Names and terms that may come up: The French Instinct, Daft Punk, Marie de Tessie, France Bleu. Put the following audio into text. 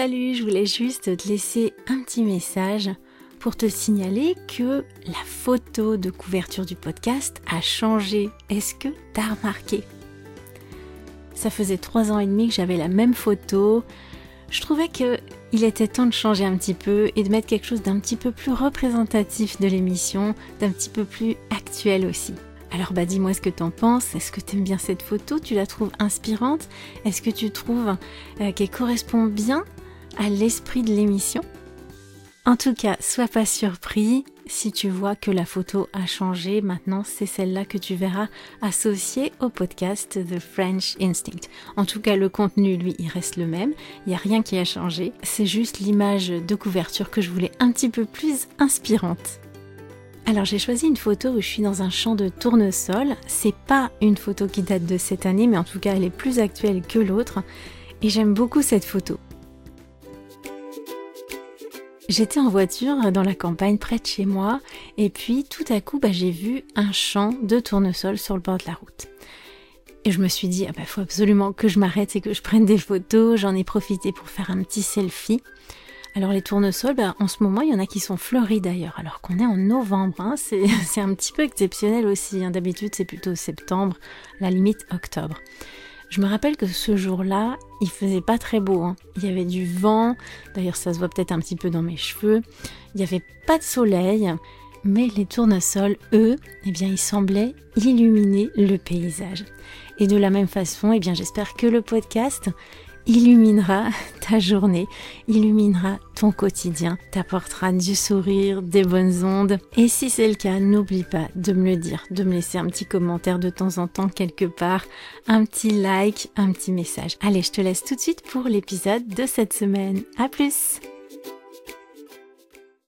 Salut, je voulais juste te laisser un petit message pour te signaler que la photo de couverture du podcast a changé. Est-ce que t'as remarqué? Ça faisait 3 ans et demi que j'avais la même photo. Je trouvais qu'il était temps de changer un petit peu et de mettre quelque chose d'un petit peu plus représentatif de l'émission, d'un petit peu plus actuel aussi. Alors dis-moi ce que t'en penses, est-ce que t'aimes bien cette photo, tu la trouves inspirante, est-ce que tu trouves qu'elle correspond bien à l'esprit de l'émission? En tout cas, sois pas surpris si tu vois que la photo a changé, maintenant c'est celle-là que tu verras associée au podcast The French Instinct. En tout cas, le contenu, lui, il reste le même, il n'y a rien qui a changé, c'est juste l'image de couverture que je voulais un petit peu plus inspirante. Alors j'ai choisi une photo où je suis dans un champ de tournesol, c'est pas une photo qui date de cette année mais en tout cas elle est plus actuelle que l'autre et j'aime beaucoup cette photo. J'étais en voiture dans la campagne près de chez moi et puis tout à coup j'ai vu un champ de tournesol sur le bord de la route. Et je me suis dit faut absolument que je m'arrête et que je prenne des photos, j'en ai profité pour faire un petit selfie. Alors les tournesols, en ce moment, il y en a qui sont fleuris d'ailleurs, alors qu'on est en novembre, c'est un petit peu exceptionnel aussi, d'habitude c'est plutôt septembre, à la limite octobre. Je me rappelle que ce jour-là, il faisait pas très beau, Il y avait du vent, d'ailleurs ça se voit peut-être un petit peu dans mes cheveux, il y avait pas de soleil, mais les tournesols, eux, ils semblaient illuminer le paysage. Et de la même façon, j'espère que le podcast illuminera ta journée, illuminera ton quotidien, t'apportera du sourire, des bonnes ondes. Et si c'est le cas, n'oublie pas de me le dire, de me laisser un petit commentaire de temps en temps quelque part, un petit like, un petit message. Allez, je te laisse tout de suite pour l'épisode de cette semaine. À plus!